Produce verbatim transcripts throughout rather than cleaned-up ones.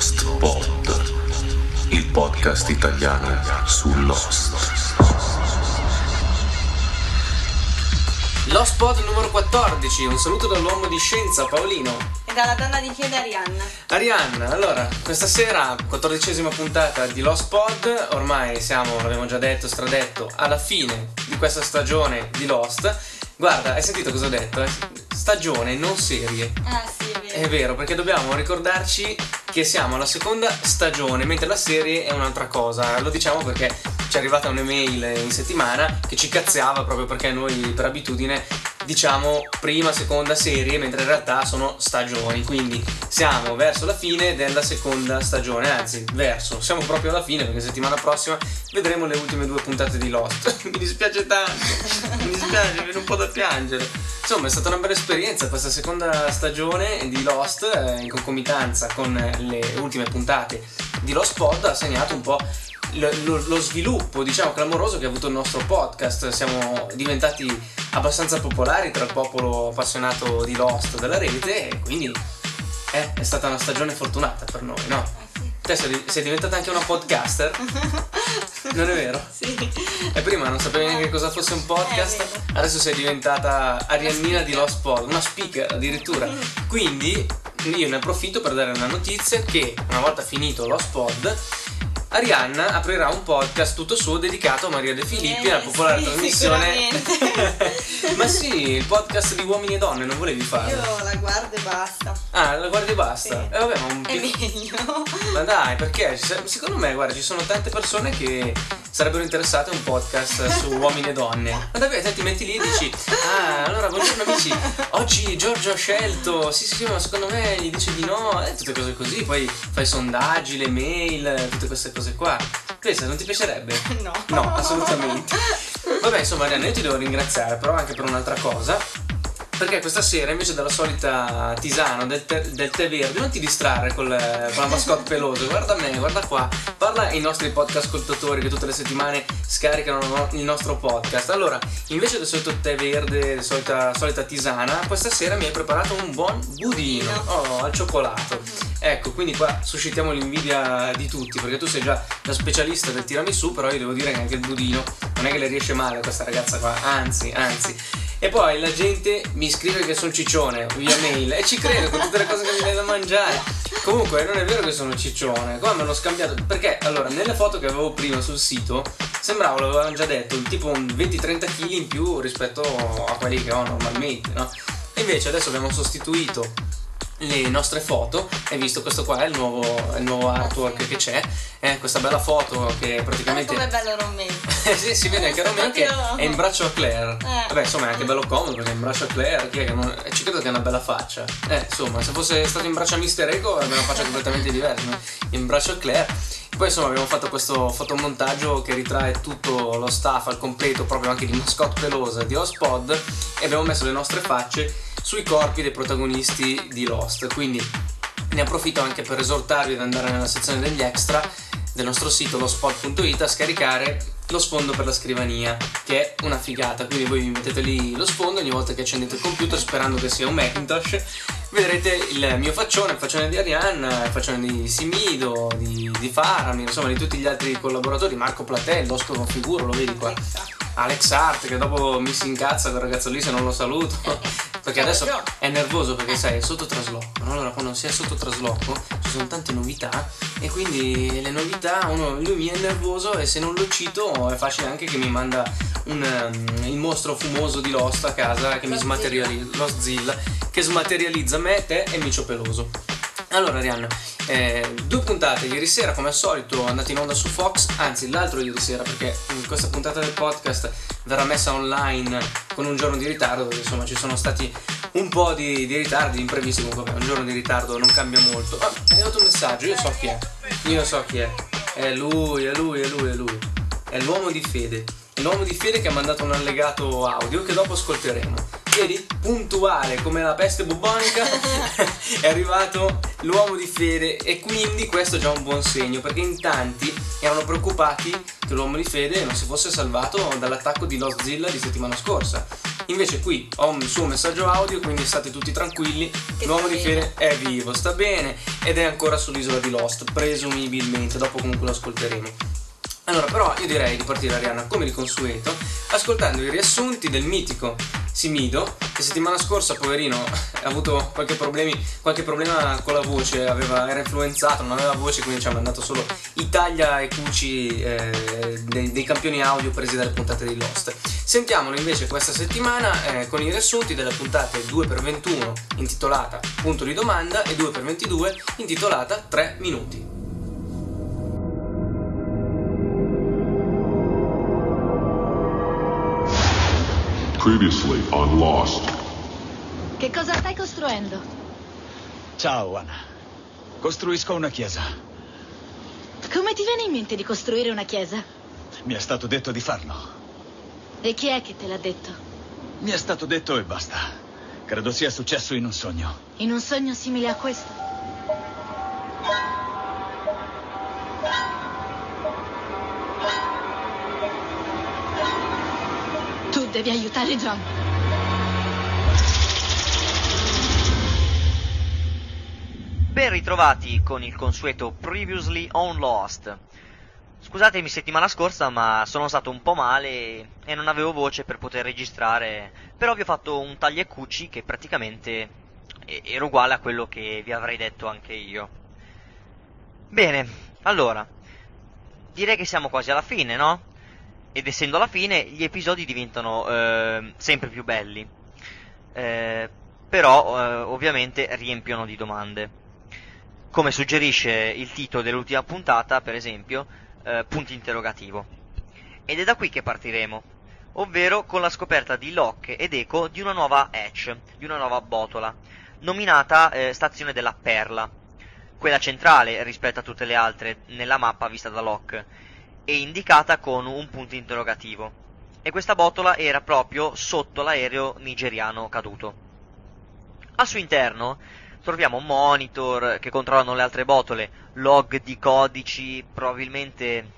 Lost Pod, il podcast italiano su Lost. Lost Pod numero quattordici, un saluto dall'uomo di scienza Paolino. E dalla donna di chiede Arianna. Arianna, allora, questa sera, quattordicesima puntata di Lost Pod, ormai siamo, l'abbiamo già detto, stradetto, alla fine di questa stagione di Lost. Guarda, hai sentito cosa ho detto? Stagione, non serie. Ah sì, è vero. È vero, perché dobbiamo ricordarci che siamo alla seconda stagione, mentre la serie è un'altra cosa. Lo diciamo perché ci è arrivata un'email in settimana che ci cazziava proprio perché noi per abitudine diciamo prima, seconda serie, mentre in realtà sono stagioni. Quindi siamo verso la fine della seconda stagione, anzi verso, siamo proprio alla fine perché settimana prossima vedremo le ultime due puntate di Lost. Mi dispiace tanto, mi dispiace, viene un po' da piangere. Insomma è stata una bella esperienza questa seconda stagione di Lost, eh, in concomitanza con le ultime puntate di Lost Pod ha segnato un po' Lo, lo sviluppo, diciamo, clamoroso che ha avuto il nostro podcast. Siamo diventati abbastanza popolari tra il popolo appassionato di Lost della rete e quindi eh, è stata una stagione fortunata per noi, no? Te sei, sei diventata anche una podcaster, non è vero? Sì. E prima non sapevi neanche cosa fosse un podcast, adesso sei diventata Ariannina di Lost Pod, una speaker addirittura. Quindi io ne approfitto per dare una notizia che una volta finito Lost Pod Arianna aprirà un podcast tutto suo dedicato a Maria De Filippi, eh, la popolare sì, trasmissione. Ma sì, il podcast di Uomini e Donne, non volevi farlo? Io la guardo e basta. Ah, la guardi e basta? Sì. Eh, vabbè, ma un è pic... meglio. Ma dai, perché? Secondo me, guarda, ci sono tante persone che sarebbero interessate a un podcast su Uomini e Donne. Ma davvero, te ti metti lì e dici: ah, allora buongiorno amici, oggi Giorgio ha scelto, sì sì, sì ma secondo me gli dice di no, eh, tutte cose così, poi fai sondaggi, le mail, tutte queste cose qua. Pensa, non ti piacerebbe? No. No, assolutamente. Vabbè, insomma, Arianna, io ti devo ringraziare però anche per un'altra cosa, perché questa sera invece della solita tisana del tè, del tè verde, non ti distrarre col, con la mascotte pelosa, guarda me, guarda qua, parla ai nostri podcast ascoltatori che tutte le settimane scaricano il nostro podcast. Allora, invece del solito tè verde, la solita, solita tisana, questa sera mi hai preparato un buon budino, oh, al cioccolato. Ecco, quindi qua suscitiamo l'invidia di tutti, perché tu sei già la specialista del tiramisù, però io devo dire che anche il budino non è che le riesce male questa ragazza qua, anzi, anzi. E poi la gente mi scrive che sono ciccione via mail, e ci credo con tutte le cose che mi dai da mangiare. Comunque non è vero che sono ciccione, qua me l'ho scambiato, perché allora nelle foto che avevo prima sul sito sembrava, l'avevano già detto, tipo un venti trenta chili in più rispetto a quelli che ho normalmente, no? E invece adesso abbiamo sostituito le nostre foto, hai visto questo qua è il nuovo, il nuovo artwork che c'è, eh, questa bella foto che praticamente come bello Romeo. Sì, si vede anche Romeo che è in braccio a Claire, eh. Vabbè insomma è anche bello comodo perché è in braccio a Claire, chi è che non... ci credo che ha una bella faccia, eh, insomma se fosse stato in braccio a mister Eko avrebbe una faccia completamente diversa, no? In braccio a Claire. Poi insomma abbiamo fatto questo fotomontaggio che ritrae tutto lo staff al completo, proprio anche di mascotte pelosa di Lost Pod, e abbiamo messo le nostre facce sui corpi dei protagonisti di Lost. Quindi ne approfitto anche per esortarvi ad andare nella sezione degli extra del nostro sito lostpod punto it a scaricare lo sfondo per la scrivania, che è una figata. Quindi voi vi mettete lì lo sfondo ogni volta che accendete il computer sperando che sia un Macintosh, vedrete il mio faccione, il faccione di Arianna, il faccione di Simido, di, di Faramir, insomma di tutti gli altri collaboratori, Marco Platè, il nostro configuro, lo vedi qua, Alex Art che dopo mi si incazza quel ragazzo lì se non lo saluto, perché adesso è nervoso perché sai è sotto trasloco, no? Allora quando si è sotto trasloco ci sono tante novità e quindi le novità uno, lui mi è nervoso e se non lo cito è facile anche che mi manda un, um, il mostro fumoso di Lost a casa che mi smaterializza, Lostzilla, che smaterializza me, te e Micio Peloso. Allora Arianna, eh, due puntate ieri sera come al solito andate in onda su Fox, anzi l'altro ieri sera perché questa puntata del podcast verrà messa online con un giorno di ritardo perché insomma ci sono stati un po' di, di ritardi imprevisti, comunque un giorno di ritardo non cambia molto. Ah, è arrivato un messaggio, io so chi è, io so chi è, è lui, è lui, è lui, è lui, è l'uomo di fede, è l'uomo di fede che ha mandato un allegato audio che dopo ascolteremo. Vedi, puntuale come la peste bubbonica è arrivato l'uomo di fede e quindi questo è già un buon segno perché in tanti erano preoccupati che l'uomo di fede non si fosse salvato dall'attacco di Lostzilla di settimana scorsa. Invece qui ho un suo messaggio audio, quindi state tutti tranquilli, che l'uomo di fede è vivo, sta bene ed è ancora sull'isola di Lost, presumibilmente, dopo comunque lo ascolteremo. Allora, però io direi di partire, Arianna, come di consueto, ascoltando i riassunti del mitico Simido, che settimana scorsa, poverino, ha avuto qualche, problemi, qualche problema con la voce, aveva, era influenzato, non aveva voce, quindi ci ha mandato solo i taglia e cuci eh, dei, dei campioni audio presi dalle puntate di Lost. Sentiamolo invece questa settimana eh, con i riassunti delle puntate due per ventuno, intitolata Punto di Domanda, e due per ventidue, intitolata tre minuti. Previously on Lost. Che cosa stai costruendo? Ciao, Anna. Costruisco una chiesa. Come ti viene in mente di costruire una chiesa? Mi è stato detto di farlo. E chi è che te l'ha detto? Mi è stato detto e basta. Credo sia successo in un sogno. In un sogno simile a questo? Devi aiutare John. Ben ritrovati con il consueto Previously on Lost. Scusatemi settimana scorsa, ma sono stato un po' male e non avevo voce per poter registrare. Però vi ho fatto un taglia e cuci che praticamente era uguale a quello che vi avrei detto anche io. Bene, allora, direi che siamo quasi alla fine, no? Ed essendo alla fine gli episodi diventano eh, sempre più belli, eh, però eh, ovviamente riempiono di domande, come suggerisce il titolo dell'ultima puntata, per esempio, eh, Punto Interrogativo. Ed è da qui che partiremo, ovvero con la scoperta di Locke ed Eko di una nuova hatch, di una nuova botola, nominata eh, Stazione della Perla, quella centrale rispetto a tutte le altre nella mappa vista da Locke, e indicata con un punto interrogativo, e questa botola era proprio sotto l'aereo nigeriano caduto. Al suo interno troviamo monitor che controllano le altre botole, log di codici, probabilmente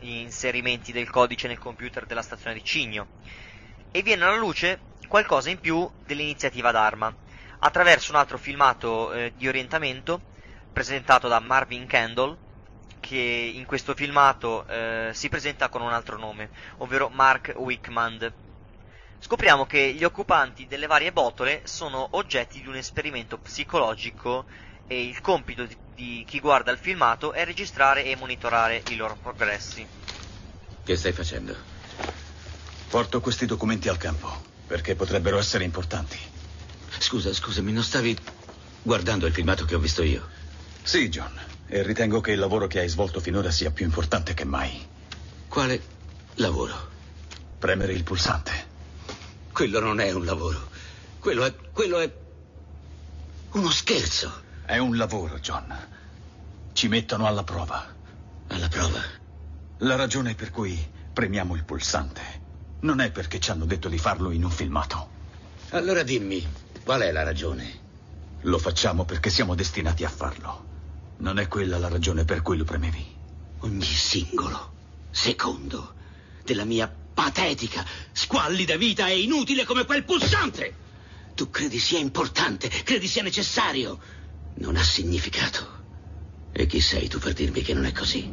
gli inserimenti del codice nel computer della stazione di Cigno, e viene alla luce qualcosa in più dell'iniziativa Dharma, attraverso un altro filmato eh, di orientamento presentato da Marvin Kendall, che in questo filmato eh, si presenta con un altro nome, ovvero Mark Wickmund. Scopriamo che gli occupanti delle varie botole sono oggetti di un esperimento psicologico e il compito di, di chi guarda il filmato è registrare e monitorare i loro progressi. Che stai facendo? Porto questi documenti al campo, perché potrebbero essere importanti. Scusa, scusami, non stavi guardando il filmato che ho visto io? Sì, John. E ritengo che il lavoro che hai svolto finora sia più importante che mai. Quale lavoro? Premere il pulsante. Quello non è un lavoro. Quello è... quello è... uno scherzo. È un lavoro, John. Ci mettono alla prova. Alla prova? La ragione per cui premiamo il pulsante non è perché ci hanno detto di farlo in un filmato. Allora dimmi, qual è la ragione? Lo facciamo perché siamo destinati a farlo. Non è quella la ragione per cui lo premevi? Ogni singolo secondo della mia patetica, squallida vita è inutile come quel pulsante! Tu credi sia importante, credi sia necessario. Non ha significato. E chi sei tu per dirmi che non è così?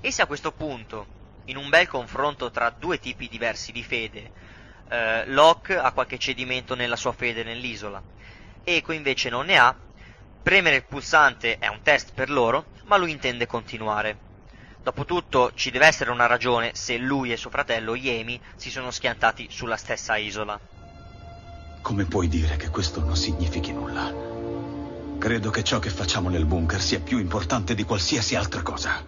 E se a questo punto, in un bel confronto tra due tipi diversi di fede, eh, Locke ha qualche cedimento nella sua fede nell'isola, Eko invece non ne ha, premere il pulsante è un test per loro, ma lui intende continuare. Dopotutto ci deve essere una ragione se lui e suo fratello Yemi si sono schiantati sulla stessa isola. Come puoi dire che questo non significhi nulla? Credo che ciò che facciamo nel bunker sia più importante di qualsiasi altra cosa.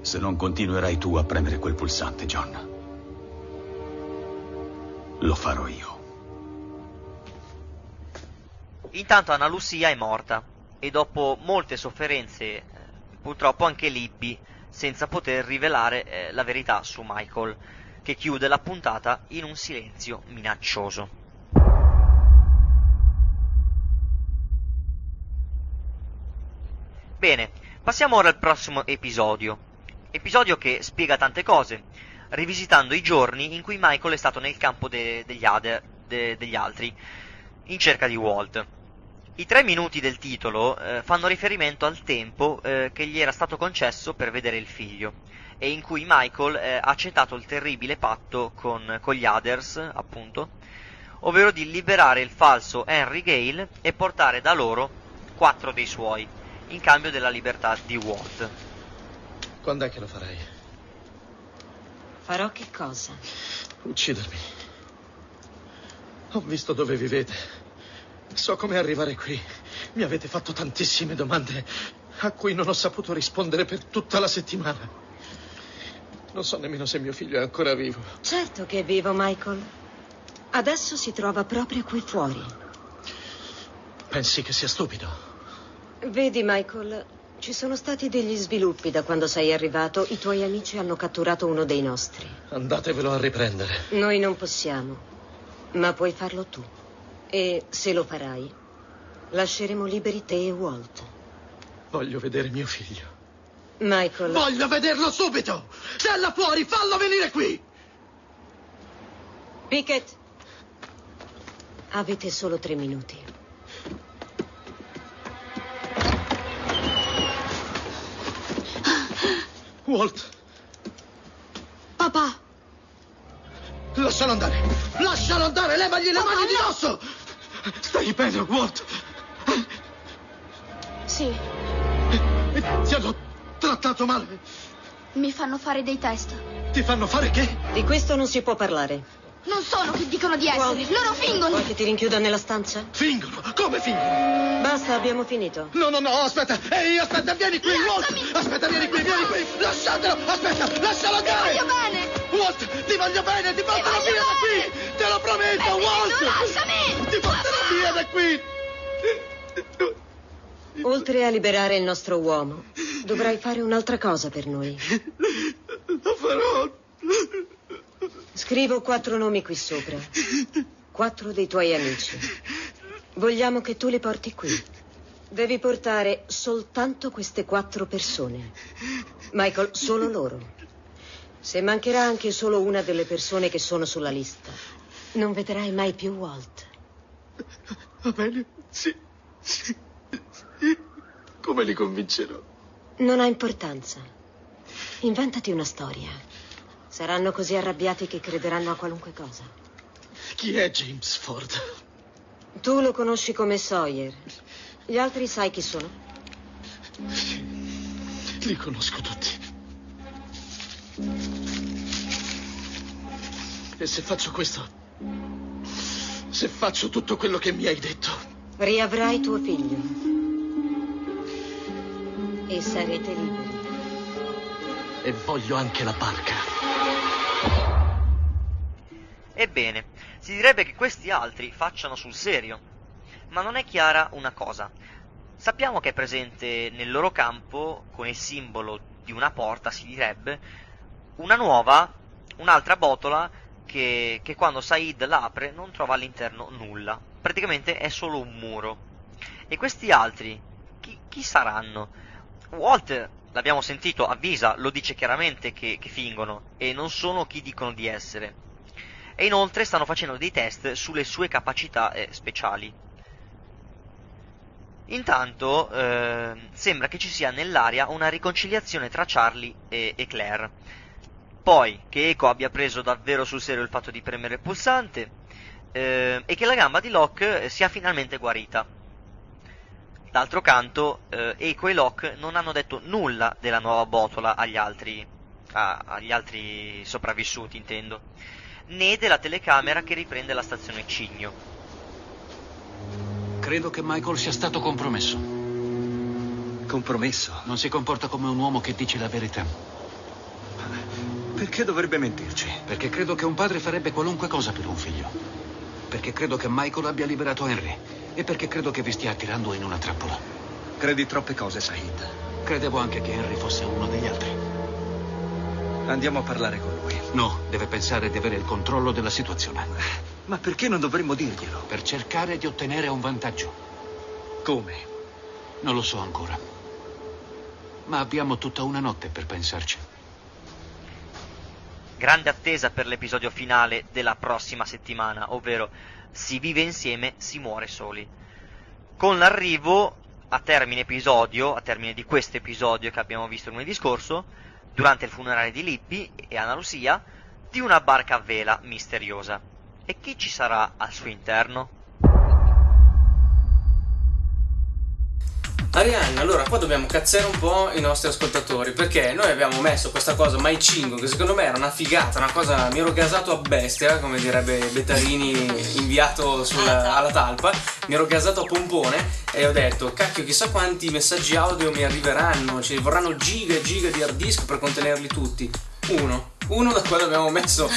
Se non continuerai tu a premere quel pulsante, John, lo farò io. Intanto Anna Lucia è morta e dopo molte sofferenze purtroppo anche Libby, senza poter rivelare eh, la verità su Michael, che chiude la puntata in un silenzio minaccioso. Bene, passiamo ora al prossimo episodio, episodio che spiega tante cose, rivisitando i giorni in cui Michael è stato nel campo de- degli, ade- de- degli altri in cerca di Walt. I tre minuti del titolo eh, fanno riferimento al tempo eh, che gli era stato concesso per vedere il figlio e in cui Michael eh, ha accettato il terribile patto con, con gli Others, appunto, ovvero di liberare il falso Henry Gale e portare da loro quattro dei suoi, in cambio della libertà di Walt. Quando è che lo farai? Farò che cosa? Uccidermi. Ho visto dove vivete. So come arrivare qui. Mi avete fatto tantissime domande a cui non ho saputo rispondere per tutta la settimana. Non so nemmeno se mio figlio è ancora vivo. Certo che è vivo, Michael. Adesso si trova proprio qui fuori. Pensi che sia stupido? Vedi, Michael, ci sono stati degli sviluppi da quando sei arrivato. I tuoi amici hanno catturato uno dei nostri. Andatevelo a riprendere. Noi non possiamo, ma puoi farlo tu. E se lo farai, lasceremo liberi te e Walt. Voglio vedere mio figlio. Michael... Voglio vederlo subito! Se è là fuori, fallo venire qui! Pickett, avete solo tre minuti. Walt! Papà! Lascialo andare! Lascialo andare! Levagli le Papà, mani no. di dosso! Stai bene, Walt? Sì. Ti hanno trattato male? Mi fanno fare dei test. Ti fanno fare che? Di questo non si può parlare. Non sono che dicono di essere, Walt. Loro fingono. Vuoi che ti rinchiuda nella stanza? Fingono? Come fingono? Basta, abbiamo finito. No, no, no, aspetta. Ehi, aspetta, vieni qui, Lasciami. Walt. Aspetta, vieni qui, vieni qui. Lasciatelo, aspetta, lascialo andare. Ti voglio bene. Walt, ti voglio bene, ti porterò via da qui. Te lo prometto, Beh, Walt. No, lasciami. Ti porterò via da qui. Oltre a liberare il nostro uomo, dovrai fare un'altra cosa per noi. Lo farò. Scrivo quattro nomi qui sopra. Quattro dei tuoi amici. Vogliamo che tu li porti qui. Devi portare soltanto queste quattro persone. Michael, solo loro. Se mancherà anche solo una delle persone che sono sulla lista, non vedrai mai più Walt. Va bene, sì, sì. Come li convincerò? Non ha importanza. Inventati una storia. Saranno così arrabbiati che crederanno a qualunque cosa. Chi è James Ford? Tu lo conosci come Sawyer. Gli altri sai chi sono? Li conosco tutti. E se faccio questo? Se faccio tutto quello che mi hai detto? Riavrai tuo figlio. E sarete liberi. E voglio anche la barca. Ebbene, si direbbe che questi altri facciano sul serio, ma non è chiara una cosa. Sappiamo che è presente nel loro campo, con il simbolo di una porta, si direbbe, una nuova, un'altra botola che, che quando Said l'apre non trova all'interno nulla. Praticamente è solo un muro. E questi altri, chi, chi saranno? Walt, l'abbiamo sentito, avvisa, lo dice chiaramente che, che fingono e non sono chi dicono di essere. E inoltre stanno facendo dei test sulle sue capacità eh, speciali. Intanto eh, sembra che ci sia nell'aria una riconciliazione tra Charlie e, e Claire. Poi che Eko abbia preso davvero sul serio il fatto di premere il pulsante eh, e che la gamba di Locke sia finalmente guarita. D'altro canto, eh, Eko e Locke non hanno detto nulla della nuova botola agli altri, a, agli altri sopravvissuti, intendo, né della telecamera che riprende la stazione Cigno. Credo che Michael sia stato compromesso. Compromesso? Non si comporta come un uomo che dice la verità. Perché dovrebbe mentirci? Perché credo che un padre farebbe qualunque cosa per un figlio. Perché credo che Michael abbia liberato Henry. E perché credo che vi stia attirando in una trappola. Credi troppe cose, Said. Credevo anche che Henry fosse uno degli altri. Andiamo a parlare con lui. No, deve pensare di avere il controllo della situazione. Ma perché non dovremmo dirglielo? Per cercare di ottenere un vantaggio. Come? Non lo so ancora. Ma abbiamo tutta una notte per pensarci. Grande attesa per l'episodio finale della prossima settimana, ovvero... Si vive insieme, si muore soli. con l'arrivo a termine episodio, a termine di questo episodio che abbiamo visto lunedì scorso, durante il funerale di Libby e Anna Lucia, di una barca a vela misteriosa. E chi ci sarà al suo interno? Arianna, allora qua dobbiamo cazzare un po' i nostri ascoltatori, perché noi abbiamo messo questa cosa MyChingo, che secondo me era una figata, una cosa, mi ero gasato a bestia, come direbbe Bettarini inviato sulla, alla talpa, mi ero gasato a pompone e ho detto, cacchio, chissà quanti messaggi audio mi arriveranno, ci vorranno giga e giga di hard disk per contenerli tutti. Uno. Uno da quello abbiamo messo.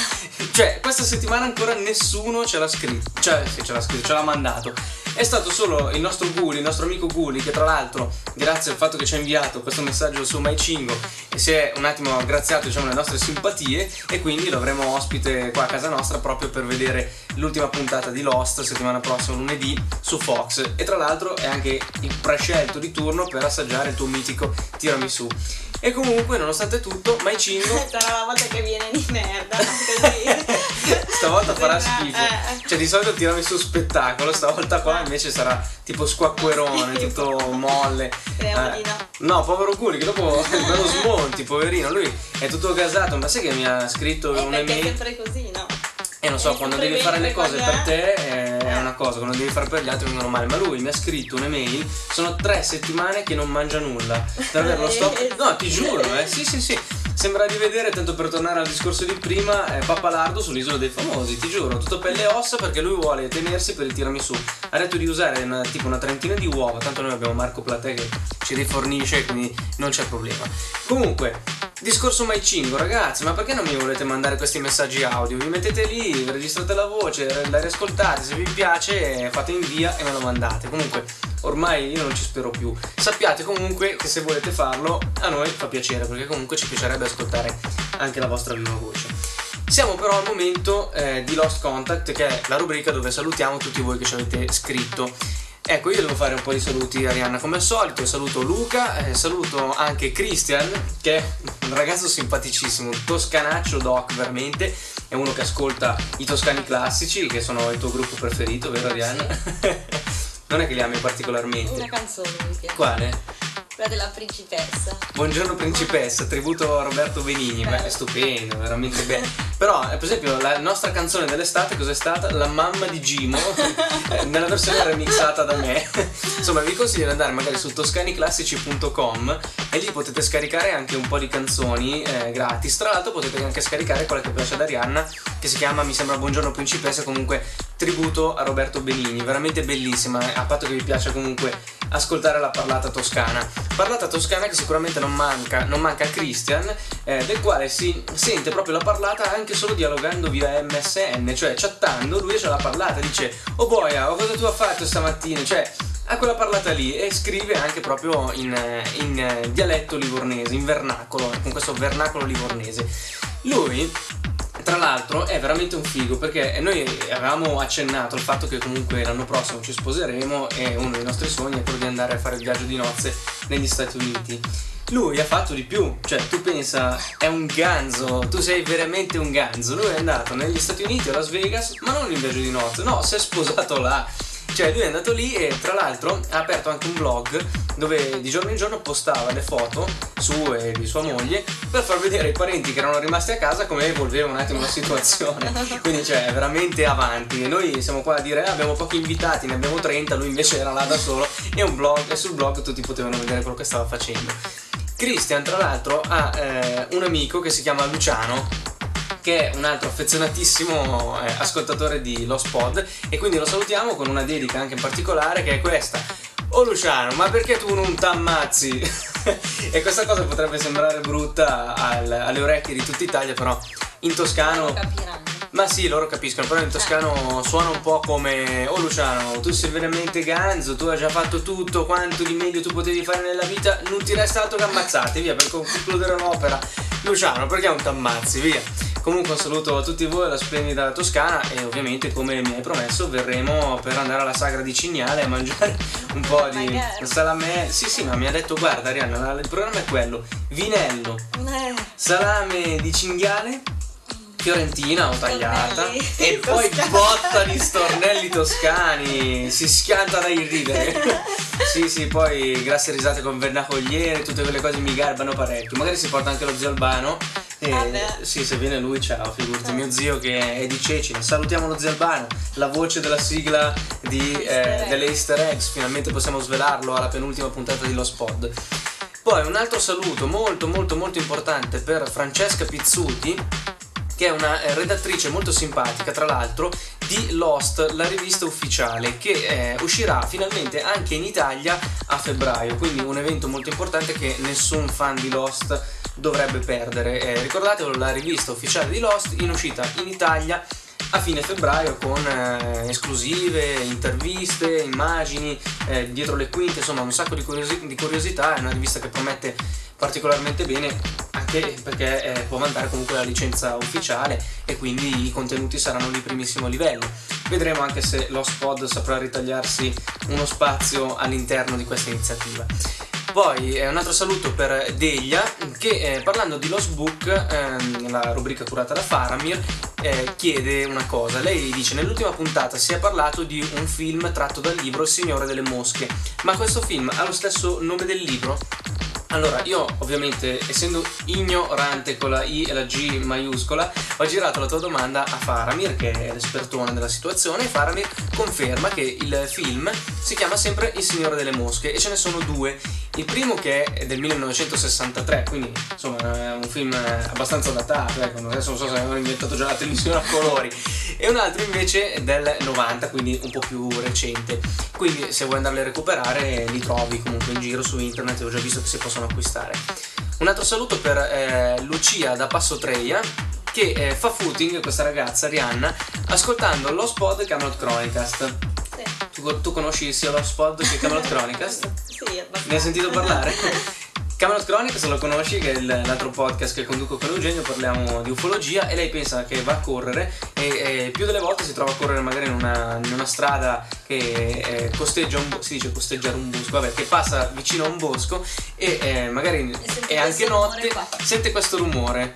Cioè, questa settimana ancora nessuno ce l'ha scritto. Cioè, sì, ce l'ha scritto, ce l'ha mandato. È stato solo il nostro Guli, il nostro amico Guli, che tra l'altro, grazie al fatto che ci ha inviato questo messaggio su MyChingo, si è un attimo aggraziato, diciamo, le nostre simpatie, e quindi lo avremo ospite qua a casa nostra proprio per vedere l'ultima puntata di Lost, settimana prossima lunedì, su Fox. E tra l'altro è anche il prescelto di turno per assaggiare il tuo mitico tiramisù. E comunque, nonostante tutto, MyChingo sarà la volta che viene di merda, così. Stavolta farà schifo. Cioè, di solito tirami su spettacolo, stavolta qua invece sarà tipo squacquerone, tutto molle. Eh, no, povero Guli, che dopo me lo smonti, poverino. Lui è tutto gasato, ma sai che mi ha scritto eh, un'email? È sempre così, no? E non so, quando devi fare le cose per te è una cosa, quando devi fare per gli altri è normale. Ma lui mi ha scritto un'email, sono tre settimane che non mangia nulla. Per avere lo stop. No, ti giuro, eh, sì, sì, sì. Sembra di vedere, tanto per tornare al discorso di prima, eh, Pappalardo sull'Isola dei Famosi, ti giuro, tutto pelle e ossa, perché lui vuole tenersi per il tiramisù. Ha detto di usare una, tipo una trentina di uova, tanto noi abbiamo Marco Platè che ci rifornisce, quindi non c'è problema. Comunque, discorso MyChingo, ragazzi, ma perché non mi volete mandare questi messaggi audio? Vi mettete lì, registrate la voce, la riascoltate, se vi piace fate invia e me lo mandate. Comunque, ormai io non ci spero più. Sappiate comunque che se volete farlo, a noi fa piacere, perché comunque ci piacerebbe ascoltare anche la vostra viva voce. Siamo però al momento eh, di Lost Contact, che è la rubrica dove salutiamo tutti voi che ci avete scritto. Ecco, io devo fare un po' di saluti, Arianna, come al solito. Saluto Luca, eh, saluto anche Christian, che è un ragazzo simpaticissimo, toscanaccio doc, veramente. È uno che ascolta i Toscani Classici, che sono il tuo gruppo preferito, vero Arianna? Non è che li ami particolarmente. Una canzone mi piace. Quale? Quella della Principessa. Buongiorno Principessa, tributo a Roberto Benigni. Beh, è stupendo, veramente bello. Però per esempio la nostra canzone dell'estate cos'è stata? La mamma di Gimo, nella versione remixata da me. Insomma, vi consiglio di andare magari su toscaniclassici punto com e lì potete scaricare anche un po' di canzoni eh, gratis. Tra l'altro potete anche scaricare quella che piace ad Arianna, che si chiama, mi sembra, Buongiorno Principessa, comunque tributo a Roberto Benigni, veramente bellissima, eh? A patto che vi piaccia comunque ascoltare la parlata toscana. Parlata toscana che sicuramente non manca, non manca a Christian, eh, del quale si sente proprio la parlata anche solo dialogando via M S N, cioè chattando, lui c'ha la parlata, dice "Oh boia, cosa tu hai fatto stamattina?", cioè ha quella parlata lì, e scrive anche proprio in, in dialetto livornese, in vernacolo, con questo vernacolo livornese. Lui, tra l'altro, è veramente un figo, perché noi avevamo accennato al fatto che comunque l'anno prossimo ci sposeremo e uno dei nostri sogni è quello di andare a fare il viaggio di nozze negli Stati Uniti. Lui ha fatto di più, cioè tu pensa, è un ganzo, tu sei veramente un ganzo. Lui è andato negli Stati Uniti, a Las Vegas, ma non in viaggio di nozze, no, si è sposato là. Cioè lui è andato lì e tra l'altro ha aperto anche un blog dove di giorno in giorno postava le foto su e di sua moglie per far vedere ai parenti che erano rimasti a casa come evolveva un attimo la situazione. Quindi cioè è veramente avanti, e noi siamo qua a dire ah, abbiamo pochi invitati, ne abbiamo trenta, lui invece era là da solo, e un blog, e sul blog tutti potevano vedere quello che stava facendo. Christian tra l'altro ha eh, un amico che si chiama Luciano, che è un altro affezionatissimo eh, ascoltatore di Lost Pod, e quindi lo salutiamo con una dedica anche in particolare, che è questa: "Oh Luciano, ma perché tu non t'ammazzi?" E questa cosa potrebbe sembrare brutta al, alle orecchie di tutta Italia, però in toscano capiranno. Ma sì, loro capiscono, però in toscano suona un po' come "Oh Luciano, tu sei veramente ganzo, tu hai già fatto tutto quanto di meglio tu potevi fare nella vita, non ti resta altro che ammazzate, via, per concludere un'opera. Luciano, perché non t'ammazzi, via." Comunque un saluto a tutti voi, alla splendida Toscana, e ovviamente, come mi hai promesso, verremo per andare alla sagra di Cignale a mangiare un po' di oh salame. Sì sì, ma mi ha detto guarda Arianna, il programma è quello: vinello, salame di cinghiale fiorentina o tagliata, tornelli e poi toscani. Botta di stornelli toscani, si schianta da irridere. Sì sì, poi grasse risate con vernacogliere, tutte quelle cose mi garbano parecchio. Magari si porta anche lo zio Albano. Eh, ah, sì, se viene lui, ciao, figurati, mio zio che è di Cecina. Salutiamo lo zio Albano, la voce della sigla di, eh, delle Easter Eggs. Finalmente possiamo svelarlo alla penultima puntata di Lost Pod. Poi un altro saluto molto molto molto importante per Francesca Pizzuti, che è una redattrice molto simpatica, tra l'altro, di Lost, la rivista ufficiale, che eh, uscirà finalmente anche in Italia a febbraio, quindi un evento molto importante che nessun fan di Lost dovrebbe perdere. Eh, ricordatevelo, la rivista ufficiale di Lost in uscita in Italia a fine febbraio, con eh, esclusive, interviste, immagini, eh, dietro le quinte, insomma un sacco di, curiosi- di curiosità. È una rivista che promette particolarmente bene, anche perché eh, può mandare comunque la licenza ufficiale e quindi i contenuti saranno di primissimo livello. Vedremo anche se Lost Pod saprà ritagliarsi uno spazio all'interno di questa iniziativa. Poi eh, un altro saluto per Delia, che eh, parlando di Lost Book, ehm, la rubrica curata da Faramir, eh, chiede una cosa. Lei dice: nell'ultima puntata si è parlato di un film tratto dal libro Il Signore delle Mosche, ma questo film ha lo stesso nome del libro? Allora, io ovviamente, essendo ignorante con la I e la G maiuscola, ho girato la tua domanda a Faramir, che è l'espertone della situazione, e Faramir conferma che il film si chiama sempre Il Signore delle Mosche, e ce ne sono due. Il primo, che è del millenovecentosessantatré, quindi insomma è un film abbastanza datato, ecco, adesso non so se avevano inventato già la televisione a colori, e un altro invece del novanta, quindi un po' più recente. Quindi se vuoi andarli a recuperare li trovi comunque in giro su internet, ho già visto che si possono acquistare. Un altro saluto per eh, Lucia da Passo Treia, che eh, fa footing, questa ragazza Rihanna, ascoltando Lost Pod e Camelot Chronicast. Sì. Tu, tu conosci sia Lost Pod che Camelot Chronicast? Sì, abbastanza. Ne hai sentito parlare? Camelot Chronicast lo conosci, che è il, l'altro podcast che conduco con Eugenio, parliamo di ufologia, e lei pensa che va a correre e, e più delle volte si trova a correre magari in una, in una strada che eh, costeggia un bosco, si dice costeggiare un bosco, vabbè, che passa vicino a un bosco e eh, magari e è anche notte, sente questo rumore.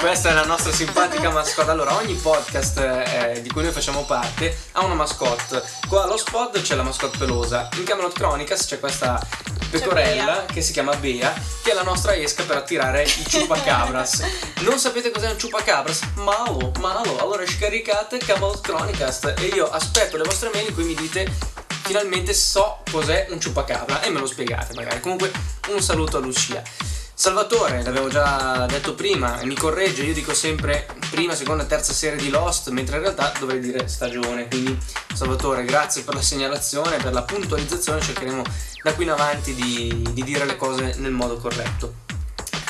Questa è la nostra simpatica mascotte. Allora, ogni podcast eh, di cui noi facciamo parte ha una mascotte. Qua allo Spot c'è la mascotte pelosa, in Camelot Chronicast c'è questa pecorella che si chiama Bea, che è la nostra esca per attirare i ciupacabras. Non sapete cos'è un ciupacabras? Malo, malo. Allora scaricate Camelot Chronicast e io aspetto le vostre mail in cui mi dite: finalmente so cos'è un ciupacabra, e me lo spiegate magari. Comunque un saluto a Lucia. Salvatore, l'avevo già detto prima, mi corregge, io dico sempre prima, seconda, terza serie di Lost, mentre in realtà dovrei dire stagione. Quindi Salvatore, grazie per la segnalazione, per la puntualizzazione, cercheremo da qui in avanti di, di dire le cose nel modo corretto.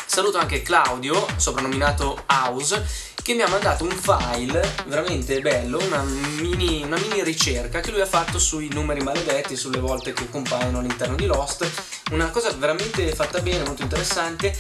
Saluto anche Claudio, soprannominato House, che mi ha mandato un file veramente bello, una mini, una mini ricerca che lui ha fatto sui numeri maledetti, sulle volte che compaiono all'interno di Lost. Una cosa veramente fatta bene, molto interessante,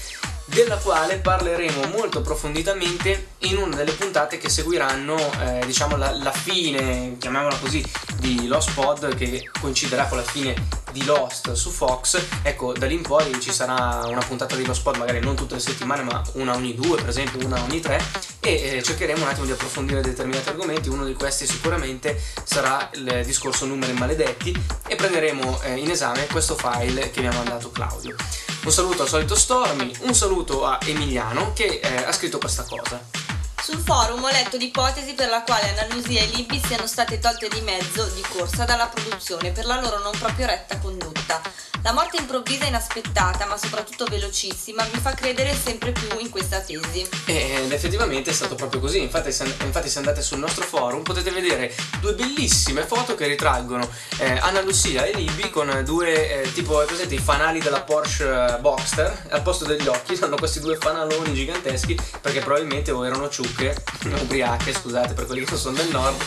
della quale parleremo molto approfonditamente in una delle puntate che seguiranno, eh, diciamo la, la fine, chiamiamola così, di Lost Pod, che coinciderà con la fine di Lost su Fox. Ecco, da lì in poi ci sarà una puntata di Lost Pod, magari non tutte le settimane, ma una ogni due, per esempio una ogni tre, e eh, cercheremo un attimo di approfondire determinati argomenti. Uno di questi sicuramente sarà il discorso numeri maledetti, e prenderemo eh, in esame questo file che mi ha mandato Claudio. Un saluto al solito Stormy, un saluto a Emiliano, che eh, ha scritto questa cosa. Sul forum ho letto l'ipotesi per la quale Anna Lucia e Libby siano state tolte di mezzo di corsa dalla produzione per la loro non proprio retta condotta. La morte improvvisa e inaspettata, ma soprattutto velocissima, mi fa credere sempre più in questa tesi. Ed effettivamente è stato proprio così. Infatti se, infatti se andate sul nostro forum potete vedere due bellissime foto che ritraggono eh, Anna Lucia e Libby con due, eh, tipo, presente i fanali della Porsche Boxster, al posto degli occhi hanno questi due fanaloni gigantesci, perché probabilmente o erano ciucchi, ubriache, scusate per quelli che sono del nord,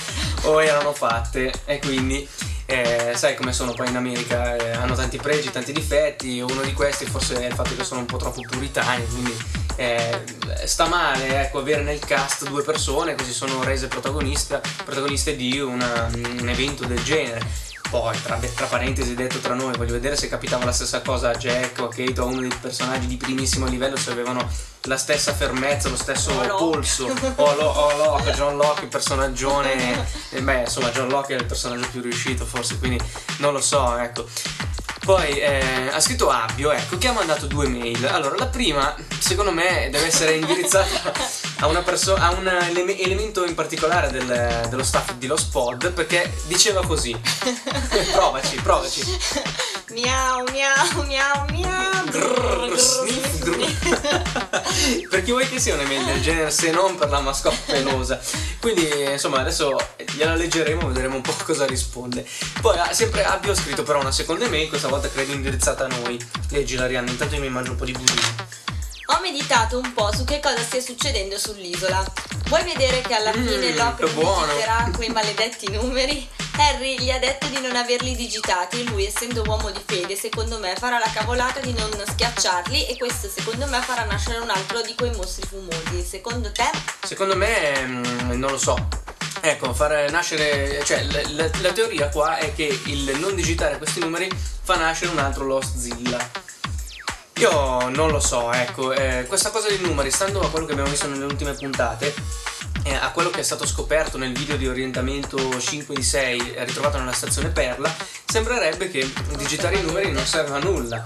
o erano fatte, e quindi eh, sai come sono poi in America, eh, hanno tanti pregi, tanti difetti. Uno di questi forse è il fatto che sono un po' troppo puritani, quindi eh, sta male, ecco, avere nel cast due persone che si sono rese protagoniste, protagoniste di una, un evento del genere. Poi tra, tra parentesi, detto tra noi, voglio vedere se capitava la stessa cosa a Jack o a Kate o a uno dei personaggi di primissimo livello, se avevano la stessa fermezza, lo stesso oh, polso. Oh, lo, oh Locke, John Locke, il personaggione. E beh, insomma, John Locke è il personaggio più riuscito, forse, quindi non lo so, ecco. Poi eh, ha scritto Abbio, ecco, che ha mandato due mail. Allora, la prima, secondo me, deve essere indirizzata a, una perso- a un ele- elemento in particolare del, dello staff di Lost Pod, perché diceva così. provaci, provaci. Miau, miau, miau, miau. Grrr, grrr, sniff, grrr. Per chi vuoi che sia una mail del genere, se non per la mascotte pelosa. Quindi, insomma, adesso gliela leggeremo, vedremo un po' cosa risponde. Poi, sempre Abbio ha scritto però una seconda mail, questa volta credo indirizzata a noi. Leggi, Larianna, intanto io mi mangio un po' di budino. Ho meditato un po' su che cosa stia succedendo sull'isola. Vuoi vedere che alla mm, fine Locke digiterà quei maledetti numeri? Harry gli ha detto di non averli digitati e lui, essendo uomo di fede, secondo me farà la cavolata di non schiacciarli, e questo secondo me farà nascere un altro di quei mostri fumosi. Secondo te? Secondo me mm, non lo so. Ecco, far nascere, cioè la, la, la teoria qua è che il non digitare questi numeri fa nascere un altro Lostzilla. Io non lo so, ecco, eh, questa cosa dei numeri, stando a quello che abbiamo visto nelle ultime puntate, eh, a quello che è stato scoperto nel video di orientamento cinque di sei ritrovato nella stazione Perla, sembrerebbe che digitare i numeri non serva a nulla.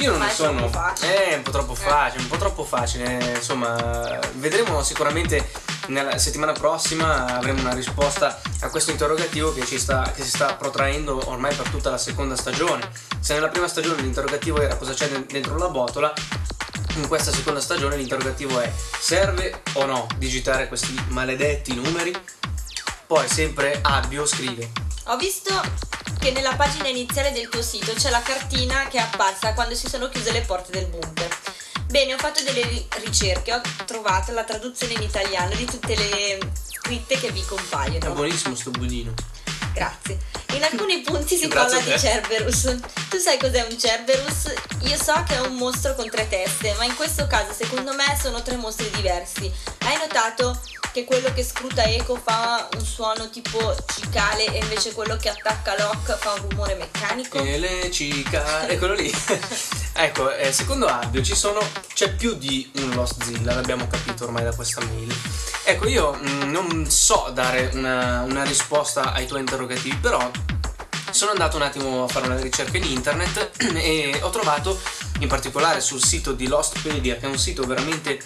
Io non ne sono, è eh, un po' troppo facile, un po' troppo facile, eh, insomma, vedremo sicuramente. Nella settimana prossima avremo una risposta a questo interrogativo che, ci sta, che si sta protraendo ormai per tutta la seconda stagione. Se nella prima stagione l'interrogativo era cosa c'è dentro la botola, in questa seconda stagione l'interrogativo è: serve o no digitare questi maledetti numeri? Poi sempre Abbio scrive: ho visto che nella pagina iniziale del tuo sito c'è la cartina che è apparsa quando si sono chiuse le porte del bunker. Bene, ho fatto delle ricerche, ho trovato la traduzione in italiano di tutte le scritte che vi compaiono. È buonissimo sto budino. Grazie. In alcuni punti si parla di Cerberus. Tu sai cos'è un Cerberus? Io so che è un mostro con tre teste, ma in questo caso secondo me sono tre mostri diversi. Hai notato che quello che scruta Eko fa un suono tipo cicale e invece quello che attacca Locke fa un rumore meccanico? E le cicale, eccolo lì. Ecco, eh, secondo Abbio ci sono, c'è più di un Lostzilla, l'abbiamo capito ormai da questa mail. Ecco, io mh, non so dare una, una risposta ai tuoi interrogativi, però sono andato un attimo a fare una ricerca in internet e ho trovato, in particolare sul sito di Lostpedia, che è un sito veramente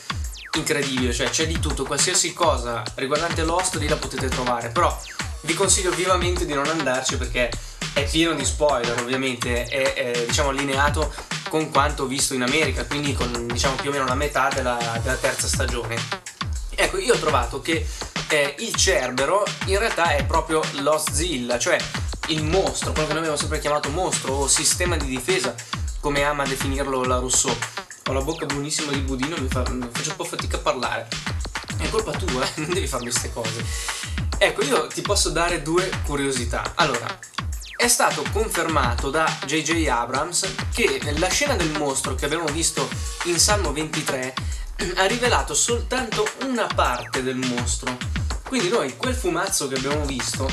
incredibile, cioè c'è di tutto, qualsiasi cosa riguardante Lost lì la potete trovare, però vi consiglio vivamente di non andarci perché è pieno di spoiler, ovviamente è, è diciamo allineato con quanto visto in America, quindi con diciamo più o meno la metà della, della terza stagione. Ecco, io ho trovato che eh, il Cerbero in realtà è proprio Lostzilla, cioè il mostro, quello che noi abbiamo sempre chiamato mostro o sistema di difesa, come ama definirlo la Rousseau. Ho la bocca buonissima di budino, mi, fa, mi faccio un po' fatica a parlare. È colpa tua, eh? Non devi farmi queste cose. Ecco, io ti posso dare due curiosità. Allora, è stato confermato da J J Abrams che la scena del mostro che abbiamo visto in Salmo ventitré ha rivelato soltanto una parte del mostro. Quindi noi, quel fumazzo che abbiamo visto,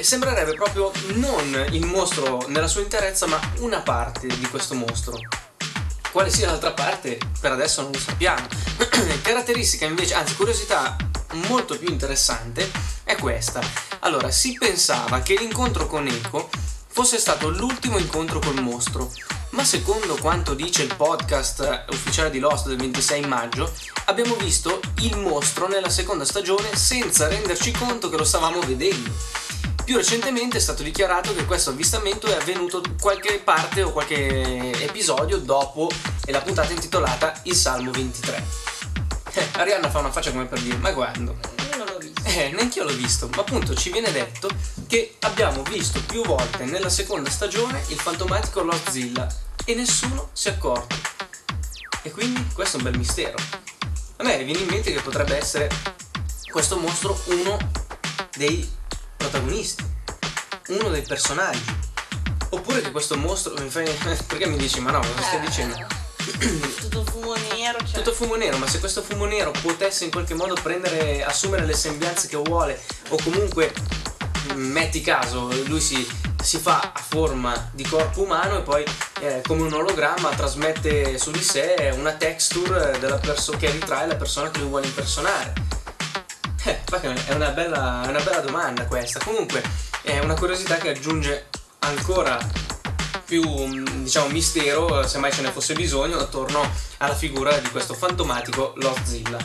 sembrerebbe proprio non il mostro nella sua interezza, ma una parte di questo mostro. Quale sia l'altra parte per adesso non lo sappiamo. Caratteristica invece, anzi curiosità molto più interessante è questa. Allora, si pensava che l'incontro con Eko fosse stato l'ultimo incontro col mostro, ma secondo quanto dice il podcast ufficiale di Lost del ventisei maggio abbiamo visto il mostro nella seconda stagione senza renderci conto che lo stavamo vedendo. Più recentemente è stato dichiarato che questo avvistamento è avvenuto qualche parte o qualche episodio dopo la puntata intitolata Il Salmo ventitré. Eh, Arianna fa una faccia come per dire: ma quando? Io non l'ho visto. Eh, neanch'io l'ho visto, ma appunto ci viene detto che abbiamo visto più volte nella seconda stagione il fantomatico Lostzilla e nessuno si è accorto. E quindi questo è un bel mistero. A me viene in mente che potrebbe essere questo mostro uno dei protagonisti, uno dei personaggi, oppure che questo mostro mi fai, perché mi dici ma no, cosa stai eh, dicendo? Tutto fumo nero, cioè. Tutto fumo nero, ma se questo fumo nero potesse in qualche modo prendere, assumere le sembianze che vuole, o comunque metti caso, lui si si fa a forma di corpo umano e poi eh, come un ologramma trasmette su di sé una texture della perso- che ritrae la persona che lui vuole impersonare. Eh, è una bella, è una bella domanda questa. Comunque è una curiosità che aggiunge ancora più, diciamo, mistero, se mai ce ne fosse bisogno, attorno alla figura di questo fantomatico Lostzilla.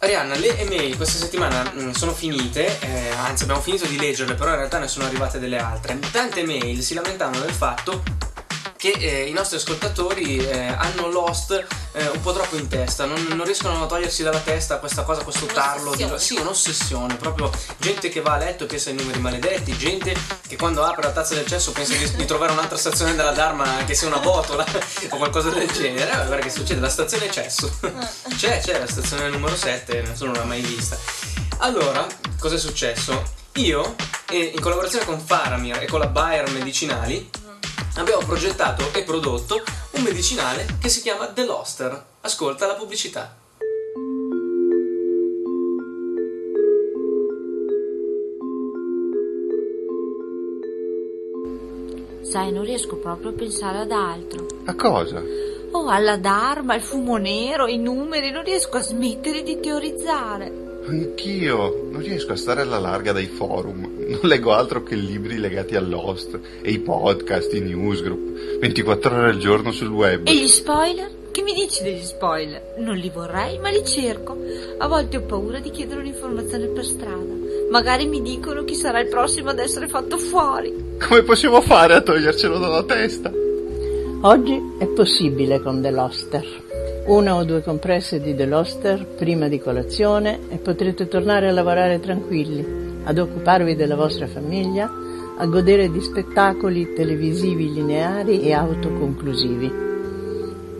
Arianna, le email questa settimana mh, sono finite, eh, anzi abbiamo finito di leggerle, però in realtà ne sono arrivate delle altre. Tante mail si lamentavano del fatto che eh, i nostri ascoltatori eh, hanno Lost eh, un po' troppo in testa, non, non riescono a togliersi dalla testa questa cosa, questo tarlo di... Sì, un'ossessione, proprio gente che va a letto e pensa ai numeri maledetti, gente che quando apre la tazza del cesso pensa di, di trovare un'altra stazione della Dharma che sia una botola o qualcosa del genere. Guarda che succede, la stazione cesso c'è, c'è la stazione numero sette, nessuno l'ha mai vista. Allora, cosa è successo? Io, eh, in collaborazione con Faramir e con la Bayer Medicinali, abbiamo progettato e prodotto un medicinale che si chiama The Loster. Ascolta la pubblicità. Sai, non riesco proprio a pensare ad altro. A cosa? Oh, alla Dharma, il fumo nero, i numeri, non riesco a smettere di teorizzare. Anch'io, non riesco a stare alla larga dai forum, non leggo altro che libri legati a Lost, e i podcast, i newsgroup, ventiquattro ore al giorno sul web. E gli spoiler? Che mi dici degli spoiler? Non li vorrei, ma li cerco. A volte ho paura di chiedere un'informazione per strada, magari mi dicono chi sarà il prossimo ad essere fatto fuori. Come possiamo fare a togliercelo dalla testa? Oggi è possibile con The Loster. Una o due compresse di The Loster prima di colazione e potrete tornare a lavorare tranquilli, ad occuparvi della vostra famiglia, a godere di spettacoli televisivi lineari e autoconclusivi.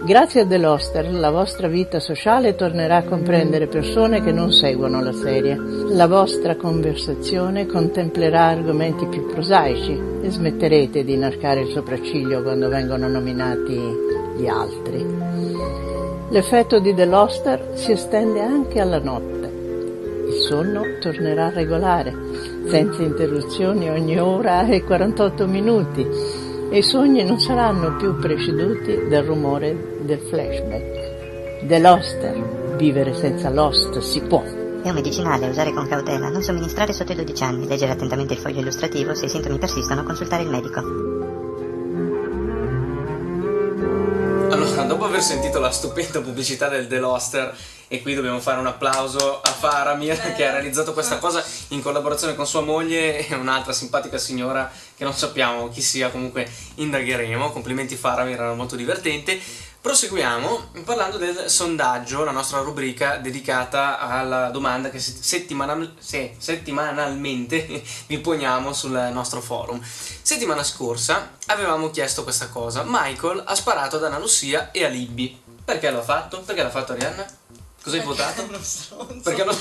Grazie a The Loster la vostra vita sociale tornerà a comprendere persone che non seguono la serie. La vostra conversazione contemplerà argomenti più prosaici e smetterete di inarcare il sopracciglio quando vengono nominati gli altri. L'effetto di The Loster si estende anche alla notte. Il sonno tornerà regolare, senza interruzioni ogni ora e quarantotto minuti, e i sogni non saranno più preceduti dal rumore del flashback. The Loster. Vivere senza Lost si può. È un medicinale, usare con cautela, non somministrare sotto i dodici anni, leggere attentamente il foglio illustrativo, se i sintomi persistono consultare il medico. Dopo aver sentito la stupenda pubblicità del The Loster, e qui dobbiamo fare un applauso a Faramir che ha realizzato questa cosa in collaborazione con sua moglie e un'altra simpatica signora che non sappiamo chi sia, comunque indagheremo. Complimenti Faramir, era molto divertente. Proseguiamo parlando del sondaggio, la nostra rubrica dedicata alla domanda che settimanal- se, settimanalmente vi poniamo sul nostro forum. Settimana scorsa avevamo chiesto questa cosa: Michael ha sparato ad Anna Lucia e a Libby. Perché l'ha fatto? Perché l'ha fatto Arianna? Cosa hai votato? Perché non...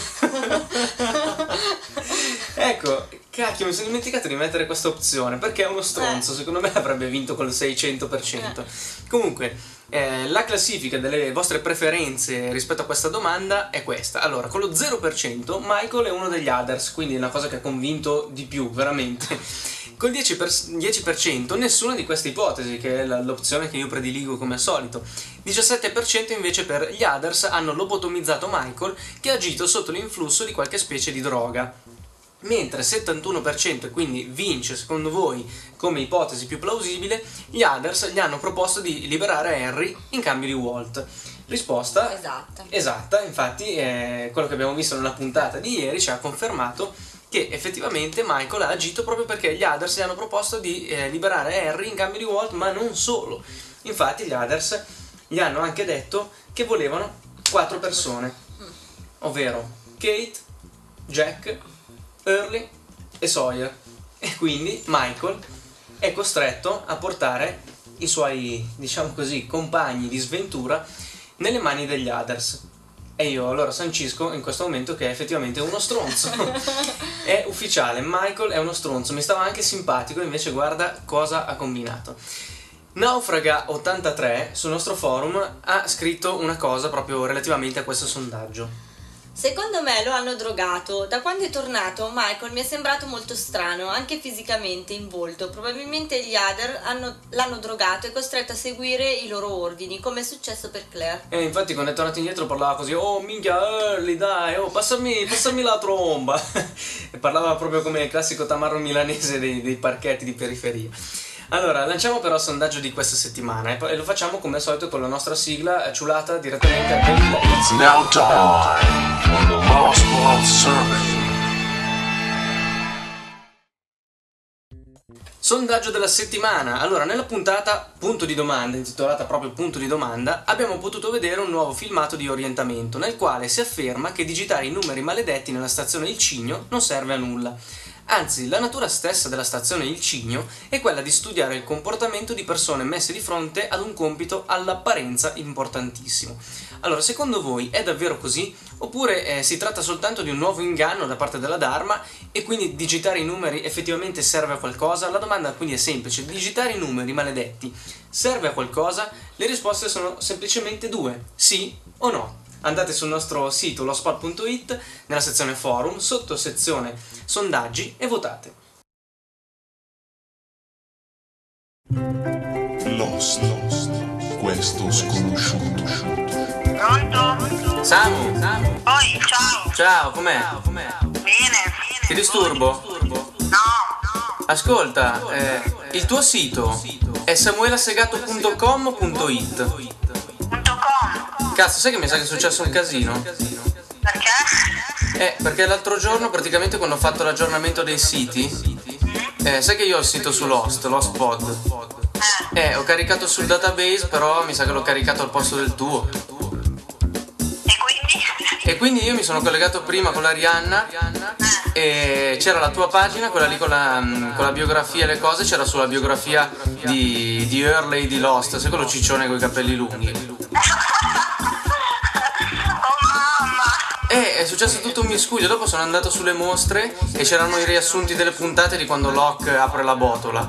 Ecco, cacchio, mi sono dimenticato di mettere questa opzione, perché è uno stronzo, eh. Secondo me avrebbe vinto col seicento per cento. Eh. Comunque, eh, la classifica delle vostre preferenze rispetto a questa domanda è questa. Allora, con lo zero per cento Michael è uno degli others, quindi è una cosa che ha convinto di più, veramente. Col dieci per cento nessuna di queste ipotesi, che è l'opzione che io prediligo come al solito. diciassette per cento invece per gli others hanno lobotomizzato Michael, che ha agito sotto l'influsso di qualche specie di droga. Mentre settantuno per cento, quindi vince secondo voi come ipotesi più plausibile, gli others gli hanno proposto di liberare Henry in cambio di Walt. Risposta esatta, esatta. Infatti eh, quello che abbiamo visto nella puntata di ieri ci ha confermato che effettivamente Michael ha agito proprio perché gli others gli hanno proposto di eh, liberare Henry in cambio di Walt, ma non solo. Infatti gli others gli hanno anche detto che volevano quattro persone, ovvero Kate, Jack, Early e Sawyer, e quindi Michael è costretto a portare i suoi, diciamo così, compagni di sventura nelle mani degli others. E io allora sancisco in questo momento che è effettivamente uno stronzo. È ufficiale, Michael è uno stronzo. Mi stava anche simpatico, invece guarda cosa ha combinato. Naufraga ottantatré sul nostro forum ha scritto una cosa proprio relativamente a questo sondaggio. Secondo me lo hanno drogato. Da quando è tornato Michael mi è sembrato molto strano, anche fisicamente, in volto. Probabilmente gli Other hanno, l'hanno drogato e costretto a seguire i loro ordini, come è successo per Claire. E infatti quando è tornato indietro parlava così: oh minchia Early, dai, oh passami, passami la tromba. E parlava proprio come il classico tamarro milanese dei, dei parchetti di periferia. Allora, lanciamo però il sondaggio di questa settimana e lo facciamo come al solito con la nostra sigla ciulata direttamente a Bella. It's now time for the Lost Pod Survey. Sondaggio della settimana. Allora, nella puntata Punto di Domanda, intitolata proprio Punto di Domanda, abbiamo potuto vedere un nuovo filmato di orientamento nel quale si afferma che digitare i numeri maledetti nella stazione del Cigno non serve a nulla. Anzi, la natura stessa della stazione Il Cigno è quella di studiare il comportamento di persone messe di fronte ad un compito all'apparenza importantissimo. Allora, secondo voi è davvero così? Oppure eh, si tratta soltanto di un nuovo inganno da parte della Dharma e quindi digitare i numeri effettivamente serve a qualcosa? La domanda quindi è semplice: digitare i numeri maledetti serve a qualcosa? Le risposte sono semplicemente due: sì o no. Andate sul nostro sito lostpod punto it, nella sezione forum, sotto sezione sondaggi, e votate. Lost, Lost, questo sconosciuto. Pronto? Samu, Samu. Oi, ciao. Ciao, com'è? Ciao, com'è? Bene, bene. Ti disturbo? disturbo? No, no. Ascolta, Ascolta eh, il tuo sito, sito è samuelasegato punto com punto it. Cazzo, sai che mi sa che è successo un casino? Perché? Eh, perché l'altro giorno, praticamente, quando ho fatto l'aggiornamento dei siti, eh, sai che io ho il sito su Lost, Lost Pod. Eh, ho caricato sul database, però mi sa che l'ho caricato al posto del tuo. E quindi? E quindi io mi sono collegato prima con l'Arianna e c'era la tua pagina, quella lì con la, con la biografia e le cose, c'era sulla biografia di, di Hurley di Lost, sai quello ciccione con i capelli lunghi. È successo tutto un miscuglio. Dopo sono andato sulle mostre e c'erano i riassunti delle puntate di quando Locke apre la botola. E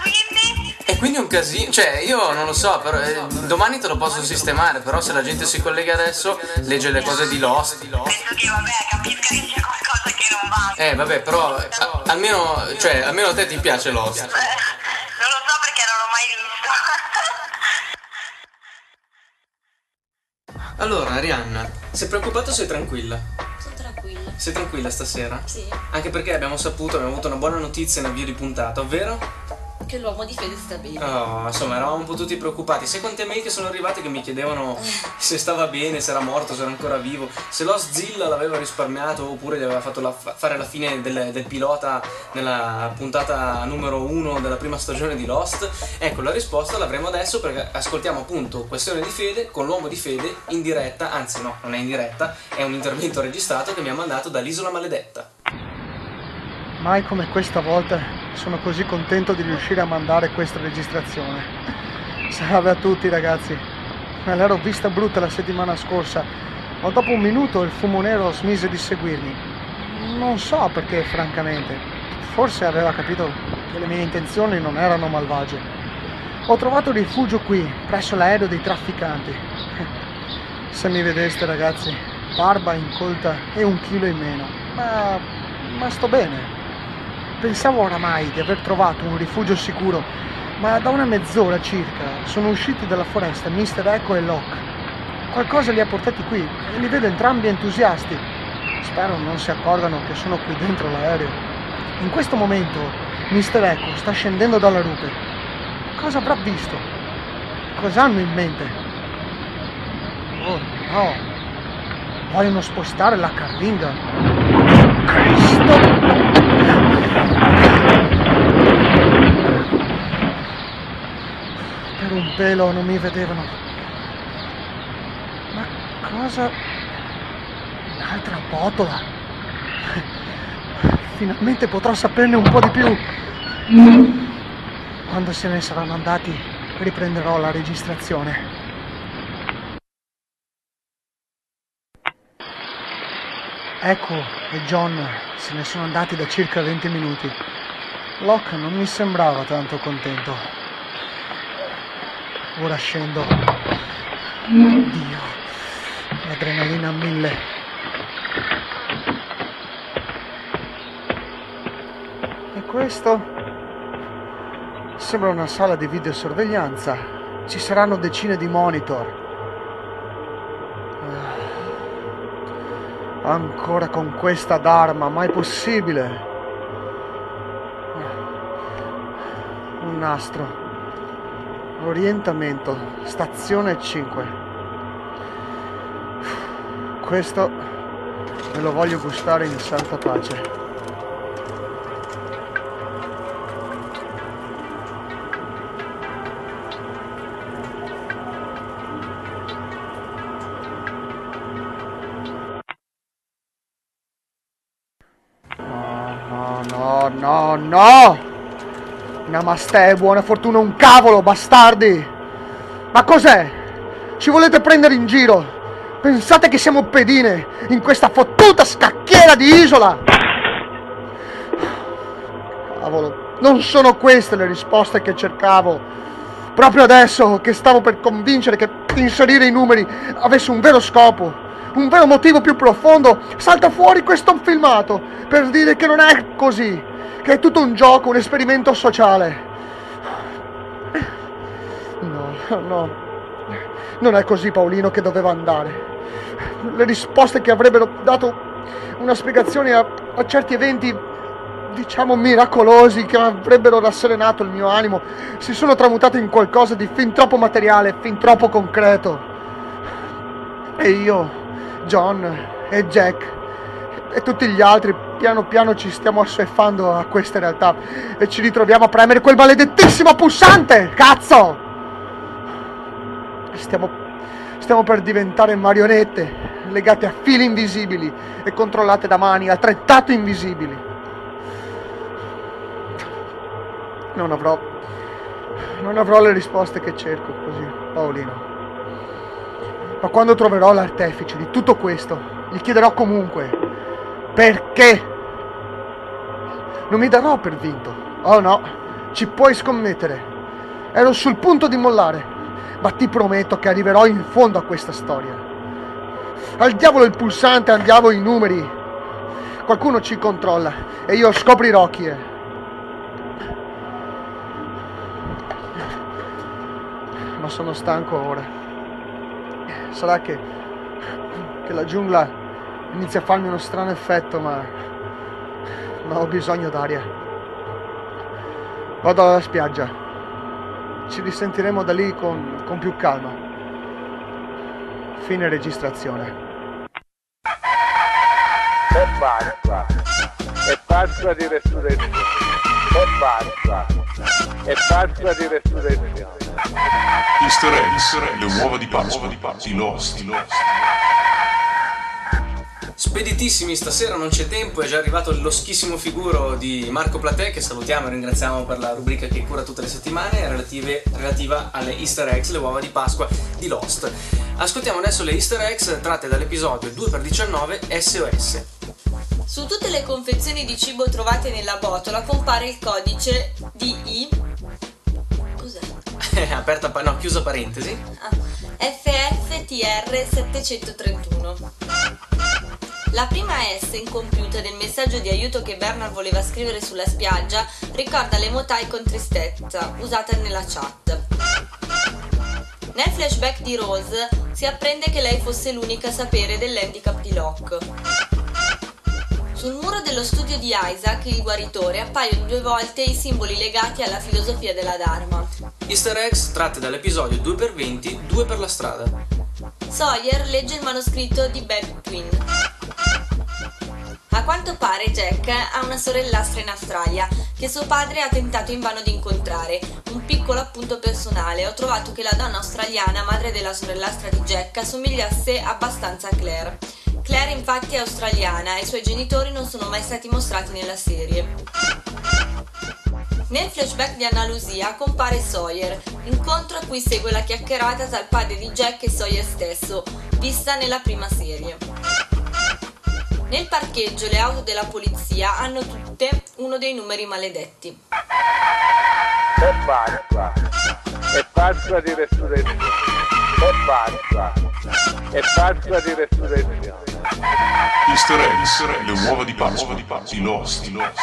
quindi? E quindi è un casino. Cioè, io non lo so, però, eh, domani te lo posso sistemare. Però se la gente si collega adesso, legge le cose di Lost. Penso che vabbè, capisca che c'è qualcosa che non va. Eh vabbè, però a- almeno, cioè, almeno a te ti piace Lost. Non lo so perché non l'ho mai visto. Allora, Arianna, sei preoccupata o sei tranquilla? Sono tranquilla. Sei tranquilla stasera? Sì. Anche perché abbiamo saputo, abbiamo avuto una buona notizia in avvio di puntata, ovvero? Che l'uomo di fede sta bene. Oh, insomma, eravamo un po' tutti preoccupati. Sai quante mail che sono arrivate che mi chiedevano se stava bene, se era morto, se era ancora vivo, se Lostzilla l'aveva risparmiato oppure gli aveva fatto la, fare la fine del, del pilota nella puntata numero uno della prima stagione di Lost. Ecco, la risposta l'avremo adesso perché ascoltiamo appunto Questione di fede con l'uomo di fede in diretta, anzi no, non è in diretta, è un intervento registrato che mi ha mandato dall'Isola Maledetta. Mai come questa volta sono così contento di riuscire a mandare questa registrazione. Salve a tutti ragazzi, me l'ero vista brutta la settimana scorsa, ma dopo un minuto il fumo nero smise di seguirmi. Non so perché, francamente, forse aveva capito che le mie intenzioni non erano malvagie. Ho trovato rifugio qui, presso l'aereo dei trafficanti. Se mi vedeste ragazzi, barba incolta e un chilo in meno, ma, ma sto bene. Pensavo oramai di aver trovato un rifugio sicuro, ma da una mezz'ora circa sono usciti dalla foresta mister Eko e Locke. Qualcosa li ha portati qui e li vedo entrambi entusiasti. Spero non si accorgano che sono qui dentro l'aereo. In questo momento mister Eko sta scendendo dalla rupe. Cosa avrà visto? Cosa hanno in mente? Oh no, vogliono spostare la carlinga. Cristo! Per un pelo non mi vedevano. Ma cosa? Un'altra botola? Finalmente potrò saperne un po' di più. Quando se ne saranno andati, riprenderò la registrazione. Ecco, e John se ne sono andati da circa venti minuti. Locke non mi sembrava tanto contento. Ora scendo. Oddio, l'adrenalina a mille. E questo? Sembra una sala di videosorveglianza. Ci saranno decine di monitor. Ancora con questa Dharma, ma è possibile? Un nastro. Orientamento. Stazione cinque. Questo me lo voglio gustare in santa pace. No, no! Namaste, buona fortuna, un cavolo, bastardi! Ma cos'è? Ci volete prendere in giro? Pensate che siamo pedine in questa fottuta scacchiera di isola? Cavolo, non sono queste le risposte che cercavo. Proprio adesso che stavo per convincere che inserire i numeri avesse un vero scopo, un vero motivo più profondo, salta fuori questo filmato per dire che non è così, che è tutto un gioco, un esperimento sociale. No, no, non è così, Paolino, che doveva andare. Le risposte che avrebbero dato una spiegazione a, a certi eventi, diciamo, miracolosi, che avrebbero rasserenato il mio animo, si sono tramutate in qualcosa di fin troppo materiale, fin troppo concreto. E io, John e Jack e tutti gli altri piano piano ci stiamo assuefando a questa realtà e ci ritroviamo a premere quel maledettissimo pulsante, cazzo! Stiamo, stiamo per diventare marionette legate a fili invisibili e controllate da mani altrettanto invisibili. Non avrò, non avrò le risposte che cerco così, Paolino. Ma quando troverò l'artefice di tutto questo, gli chiederò comunque perché. Non mi darò per vinto. Oh no, ci puoi scommettere. Ero sul punto di mollare, ma ti prometto che arriverò in fondo a questa storia. Al diavolo il pulsante, al diavolo i numeri. Qualcuno ci controlla e io scoprirò chi è. Ma sono stanco ora. Sarà che, che la giungla inizia a farmi uno strano effetto, ma, ma ho bisogno d'aria. Vado alla spiaggia, ci risentiremo da lì con, con più calma. Fine registrazione. E basta, e basta di resurrezione, e basta, e basta di resurrezione. Easter eggs, le uova di Pasqua, i Lost. Speditissimi stasera, non c'è tempo, è già arrivato il loschissimo figuro di Marco Platè, che salutiamo e ringraziamo per la rubrica che cura tutte le settimane relative, relativa alle Easter eggs, le uova di Pasqua di Lost. Ascoltiamo adesso le Easter eggs tratte dall'episodio due per diciannove S O S. Su tutte le confezioni di cibo trovate nella botola compare il codice D I aperta, no, chiusa parentesi, ah, F F T R settetrecentotrentuno. La prima S incompiuta del messaggio di aiuto che Bernard voleva scrivere sulla spiaggia ricorda l'emotai con tristezza usata nella chat. Nel flashback di Rose si apprende che lei fosse l'unica a sapere dell'handicap di Locke. Sul muro dello studio di Isaac, il guaritore, appaiono due volte i simboli legati alla filosofia della Dharma. Easter eggs tratte dall'episodio due per venti, due per la strada. Sawyer legge il manoscritto di Bad Twin. A quanto pare Jack ha una sorellastra in Australia che suo padre ha tentato invano di incontrare. Un piccolo appunto personale: ho trovato che la donna australiana, madre della sorellastra di Jack, assomigliasse abbastanza a Claire. Claire infatti è australiana e i suoi genitori non sono mai stati mostrati nella serie. Nel flashback di Anna Lucia compare Sawyer, incontro a cui segue la chiacchierata tra il padre di Jack e Sawyer stesso, vista nella prima serie. Nel parcheggio le auto della polizia hanno tutte uno dei numeri maledetti. E basta, e basta di resurrezione, è falsa, è falsa di resurrezione. Easter eggs, le uova di Pasqua, di Pasqua, di Lost, di Lost.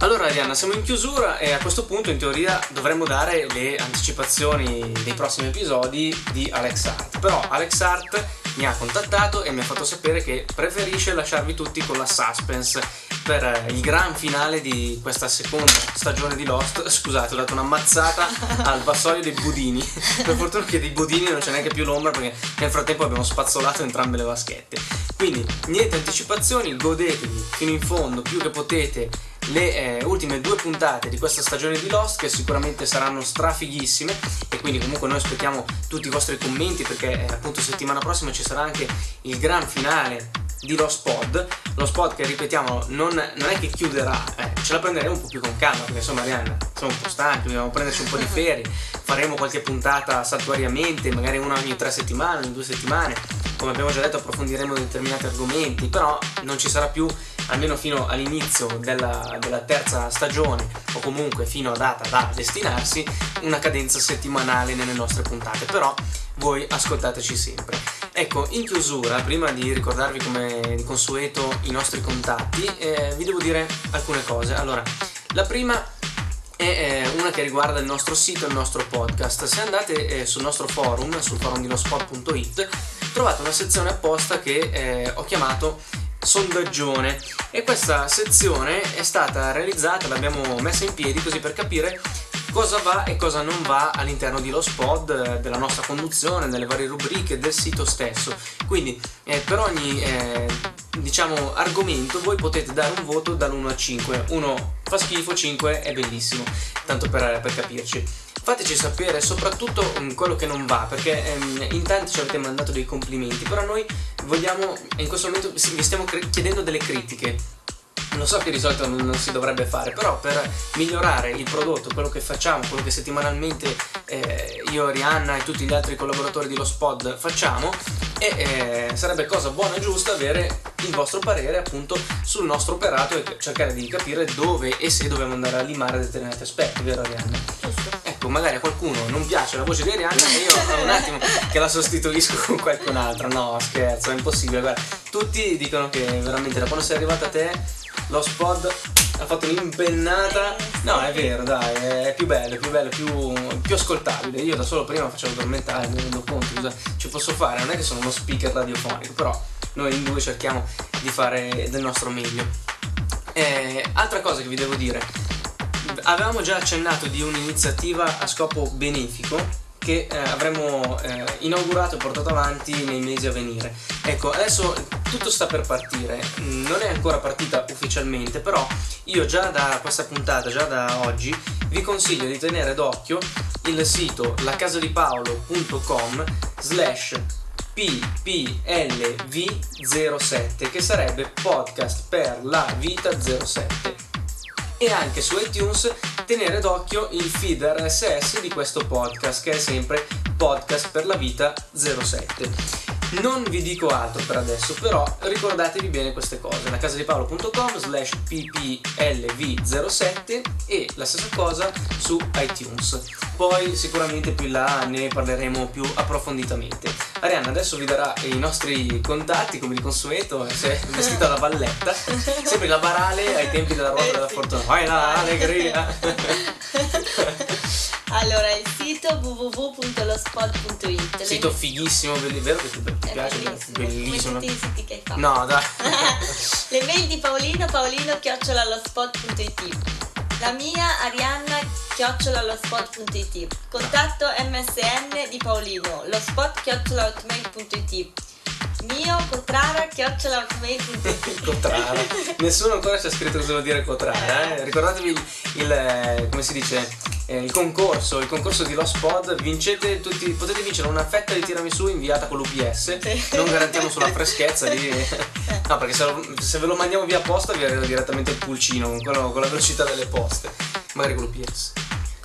Allora Arianna, siamo in chiusura e a questo punto in teoria dovremmo dare le anticipazioni dei prossimi episodi di Alex Art. Però Alex Art mi ha contattato e mi ha fatto sapere che preferisce lasciarvi tutti con la suspense per il gran finale di questa seconda stagione di Lost. Scusate, ho dato una mazzata al vassoio dei budini. Per fortuna che dei budini non c'è neanche più l'ombra, perché nel frattempo abbiamo spazzolato entrambe le vaschette. Quindi niente anticipazioni, godetevi fino in fondo più che potete le eh, ultime due puntate di questa stagione di Lost, che sicuramente saranno strafighissime, e quindi comunque noi aspettiamo tutti i vostri commenti, perché eh, appunto settimana prossima ci sarà anche il gran finale di Lost Pod. Lost Pod che, ripetiamo, non, non è che chiuderà, eh, ce la prenderemo un po' più con calma, perché insomma Arianna siamo un po' stanchi, dobbiamo prenderci un po' di ferie, faremo qualche puntata saltuariamente, magari una ogni tre settimane, ogni due settimane, come abbiamo già detto approfondiremo determinati argomenti, però non ci sarà più, almeno fino all'inizio della, della terza stagione, o comunque fino a data da destinarsi, una cadenza settimanale nelle nostre puntate, però voi ascoltateci sempre. Ecco, in chiusura, prima di ricordarvi come di consueto i nostri contatti, eh, vi devo dire alcune cose. Allora, la prima è eh, una che riguarda il nostro sito, il nostro podcast. Se andate eh, sul nostro forum, sul forum di lostpod punto it, trovate una sezione apposta che eh, ho chiamato sondaggione, e questa sezione è stata realizzata, l'abbiamo messa in piedi così per capire cosa va e cosa non va all'interno di Lost Pod, della nostra conduzione, delle varie rubriche, del sito stesso. Quindi eh, per ogni eh, diciamo argomento voi potete dare un voto dall'uno al cinque, uno fa schifo, cinque è bellissimo, tanto per, per capirci. Fateci sapere soprattutto quello che non va, perché ehm, in tanti ci avete mandato dei complimenti, però noi vogliamo, in questo momento vi stiamo chiedendo delle critiche. Lo so che di solito non si dovrebbe fare, però per migliorare il prodotto, quello che facciamo, quello che settimanalmente eh, io, Arianna e tutti gli altri collaboratori di Lost Pod facciamo, e eh, sarebbe cosa buona e giusta avere il vostro parere appunto sul nostro operato e cercare di capire dove e se dobbiamo andare a limare determinati aspetti, vero Arianna? Giusto. Magari a qualcuno non piace la voce di Arianna e io un attimo che la sostituisco con qualcun altro. No, scherzo, è impossibile. Guarda, tutti dicono che veramente da quando sei arrivata a te Lost Pod ha fatto un'impennata. No, è vero, dai, è più bello, è più bello, più, più ascoltabile. Io da solo prima facevo addormentare, mi rendo conto, cosa ci posso fare, non è che sono uno speaker radiofonico, però noi in due cerchiamo di fare del nostro meglio. E altra cosa che vi devo dire, avevamo già accennato di un'iniziativa a scopo benefico che eh, avremmo eh, inaugurato e portato avanti nei mesi a venire. Ecco, adesso tutto sta per partire, non è ancora partita ufficialmente, però io già da questa puntata, già da oggi, vi consiglio di tenere d'occhio il sito lacasodepaolo punto com slash p p l v zero sette, che sarebbe podcast per la vita zero sette. E anche su iTunes tenere d'occhio il feed R S S di questo podcast, che è sempre Podcast per la Vita zero sette. Non vi dico altro per adesso, però ricordatevi bene queste cose: lacasodepaolo punto com slash p p l v zero sette e la stessa cosa su iTunes. Poi sicuramente più in là ne parleremo più approfonditamente. Arianna adesso vi darà i nostri contatti come di consueto, si è vestita da balletta, sempre la Barale ai tempi della ruota della fortuna. Vai là, allegria! Allora, il sito w w w punto lospod punto it, sito fighissimo, vero che ti, ti piace? Bellissimo, bellissimo. Come tutti i siti che hai fatto. No, dai. Le mail di Paolino, paolino chiocciola lospod punto it, la mia Arianna chiocciola lospod punto it, contatto M S N di Paolino lospod chiocciola hotmail punto it, mio Cotrara chiocciola hotmail punto it. Cotrara, nessuno ancora ci ha scritto cosa vuol dire Cotrara, eh? Ricordatevi il, il, come si dice, Eh, il concorso, il concorso di Lost Pod, vincete tutti, potete vincere una fetta di tiramisù inviata con l'U P S, non garantiamo sulla freschezza di... no, perché se, lo, se ve lo mandiamo via posta vi arriva direttamente il pulcino con, quello, con la velocità delle poste, magari con l'U P S.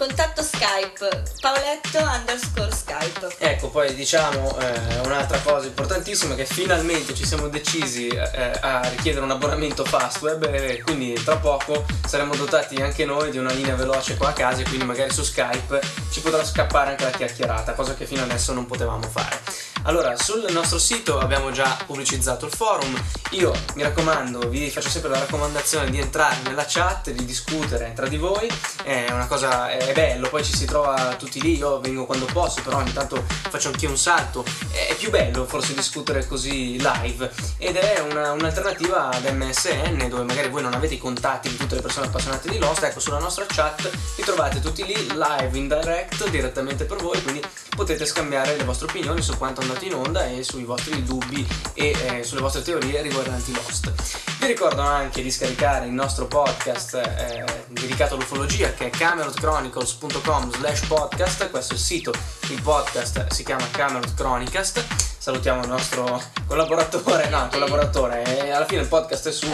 Contatto Skype, Paoletto underscore Skype. Ecco, poi diciamo eh, un'altra cosa importantissima, che finalmente ci siamo decisi eh, a richiedere un abbonamento Fastweb, eh, quindi tra poco saremo dotati anche noi di una linea veloce qua a casa, e quindi magari su Skype ci potrà scappare anche la chiacchierata, cosa che fino adesso non potevamo fare. Allora, sul nostro sito abbiamo già pubblicizzato il forum. Io mi raccomando, vi faccio sempre la raccomandazione di entrare nella chat, di discutere tra di voi, è una cosa... È È bello, poi ci si trova tutti lì, io vengo quando posso, però ogni tanto faccio anch'io un salto, è più bello forse discutere così live, ed è una, un'alternativa ad M S N, dove magari voi non avete i contatti di tutte le persone appassionate di Lost. Ecco, sulla nostra chat vi trovate tutti lì, live, in direct, direttamente per voi, quindi potete scambiare le vostre opinioni su quanto è andato in onda e sui vostri dubbi e eh, sulle vostre teorie riguardanti Lost. Vi ricordo anche di scaricare il nostro podcast eh, dedicato all'ufologia, che è Camelot Chronicast chronicles punto com slash podcast. Questo è il sito, il podcast si chiama Camelot Chronicast. Salutiamo il nostro collaboratore, no, collaboratore, alla fine il podcast è suo,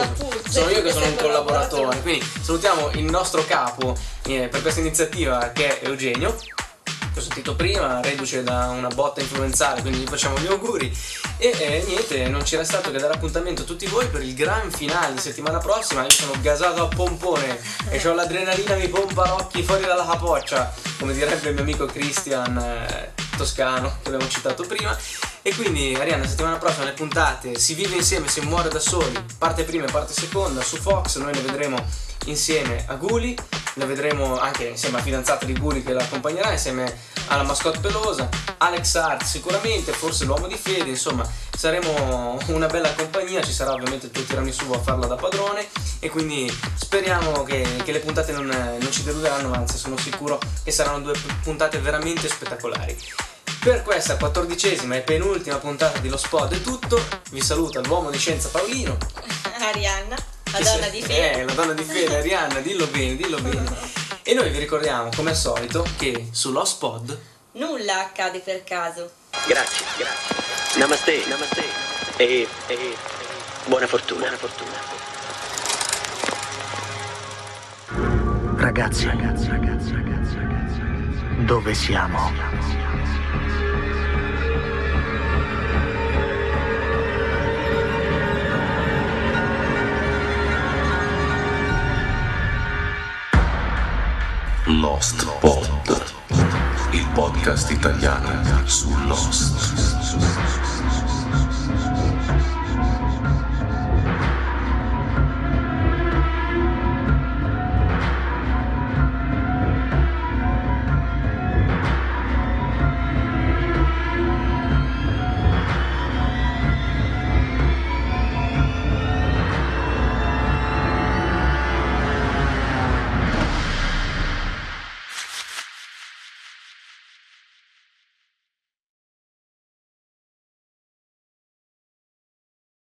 sono io che sono un collaboratore, quindi salutiamo il nostro capo eh, per questa iniziativa, che è Eugenio, che ho sentito prima, reduce da una botta influenzale, quindi gli facciamo gli auguri. E eh, niente, non ci resta altro che dare appuntamento a tutti voi per il gran finale di settimana prossima. Io sono gasato a pompone e ho l'adrenalina, mi pompa occhi fuori dalla capoccia, come direbbe il mio amico Christian eh, Toscano, che abbiamo citato prima. E quindi, Arianna, settimana prossima le puntate Si vive insieme, si muore da soli, parte prima e parte seconda su Fox. Noi le vedremo insieme a Guli, la vedremo anche insieme alla fidanzata di Guli che la accompagnerà, insieme alla mascotte pelosa, Alex Art sicuramente, forse l'uomo di fede, insomma saremo una bella compagnia, ci sarà ovviamente il tuo tiramisù a farla da padrone, e quindi speriamo che, che le puntate non, non ci deluderanno, anzi sono sicuro che saranno due puntate veramente spettacolari. Per questa quattordicesima e penultima puntata di Lost Pod è tutto, vi saluta l'uomo di scienza Paolino, Arianna, la donna di fede, eh, la donna di fede, Arianna, dillo bene, dillo bene. E noi vi ricordiamo, come al solito, che su Lost Pod nulla accade per caso. Grazie, grazie. Namaste, namaste. E, e buona fortuna, buona fortuna. Ragazzi, ragazzi, ragazzi, ragazzi, ragazzi, ragazzi. Dove siamo? Lost Pod, il podcast italiano su Lost.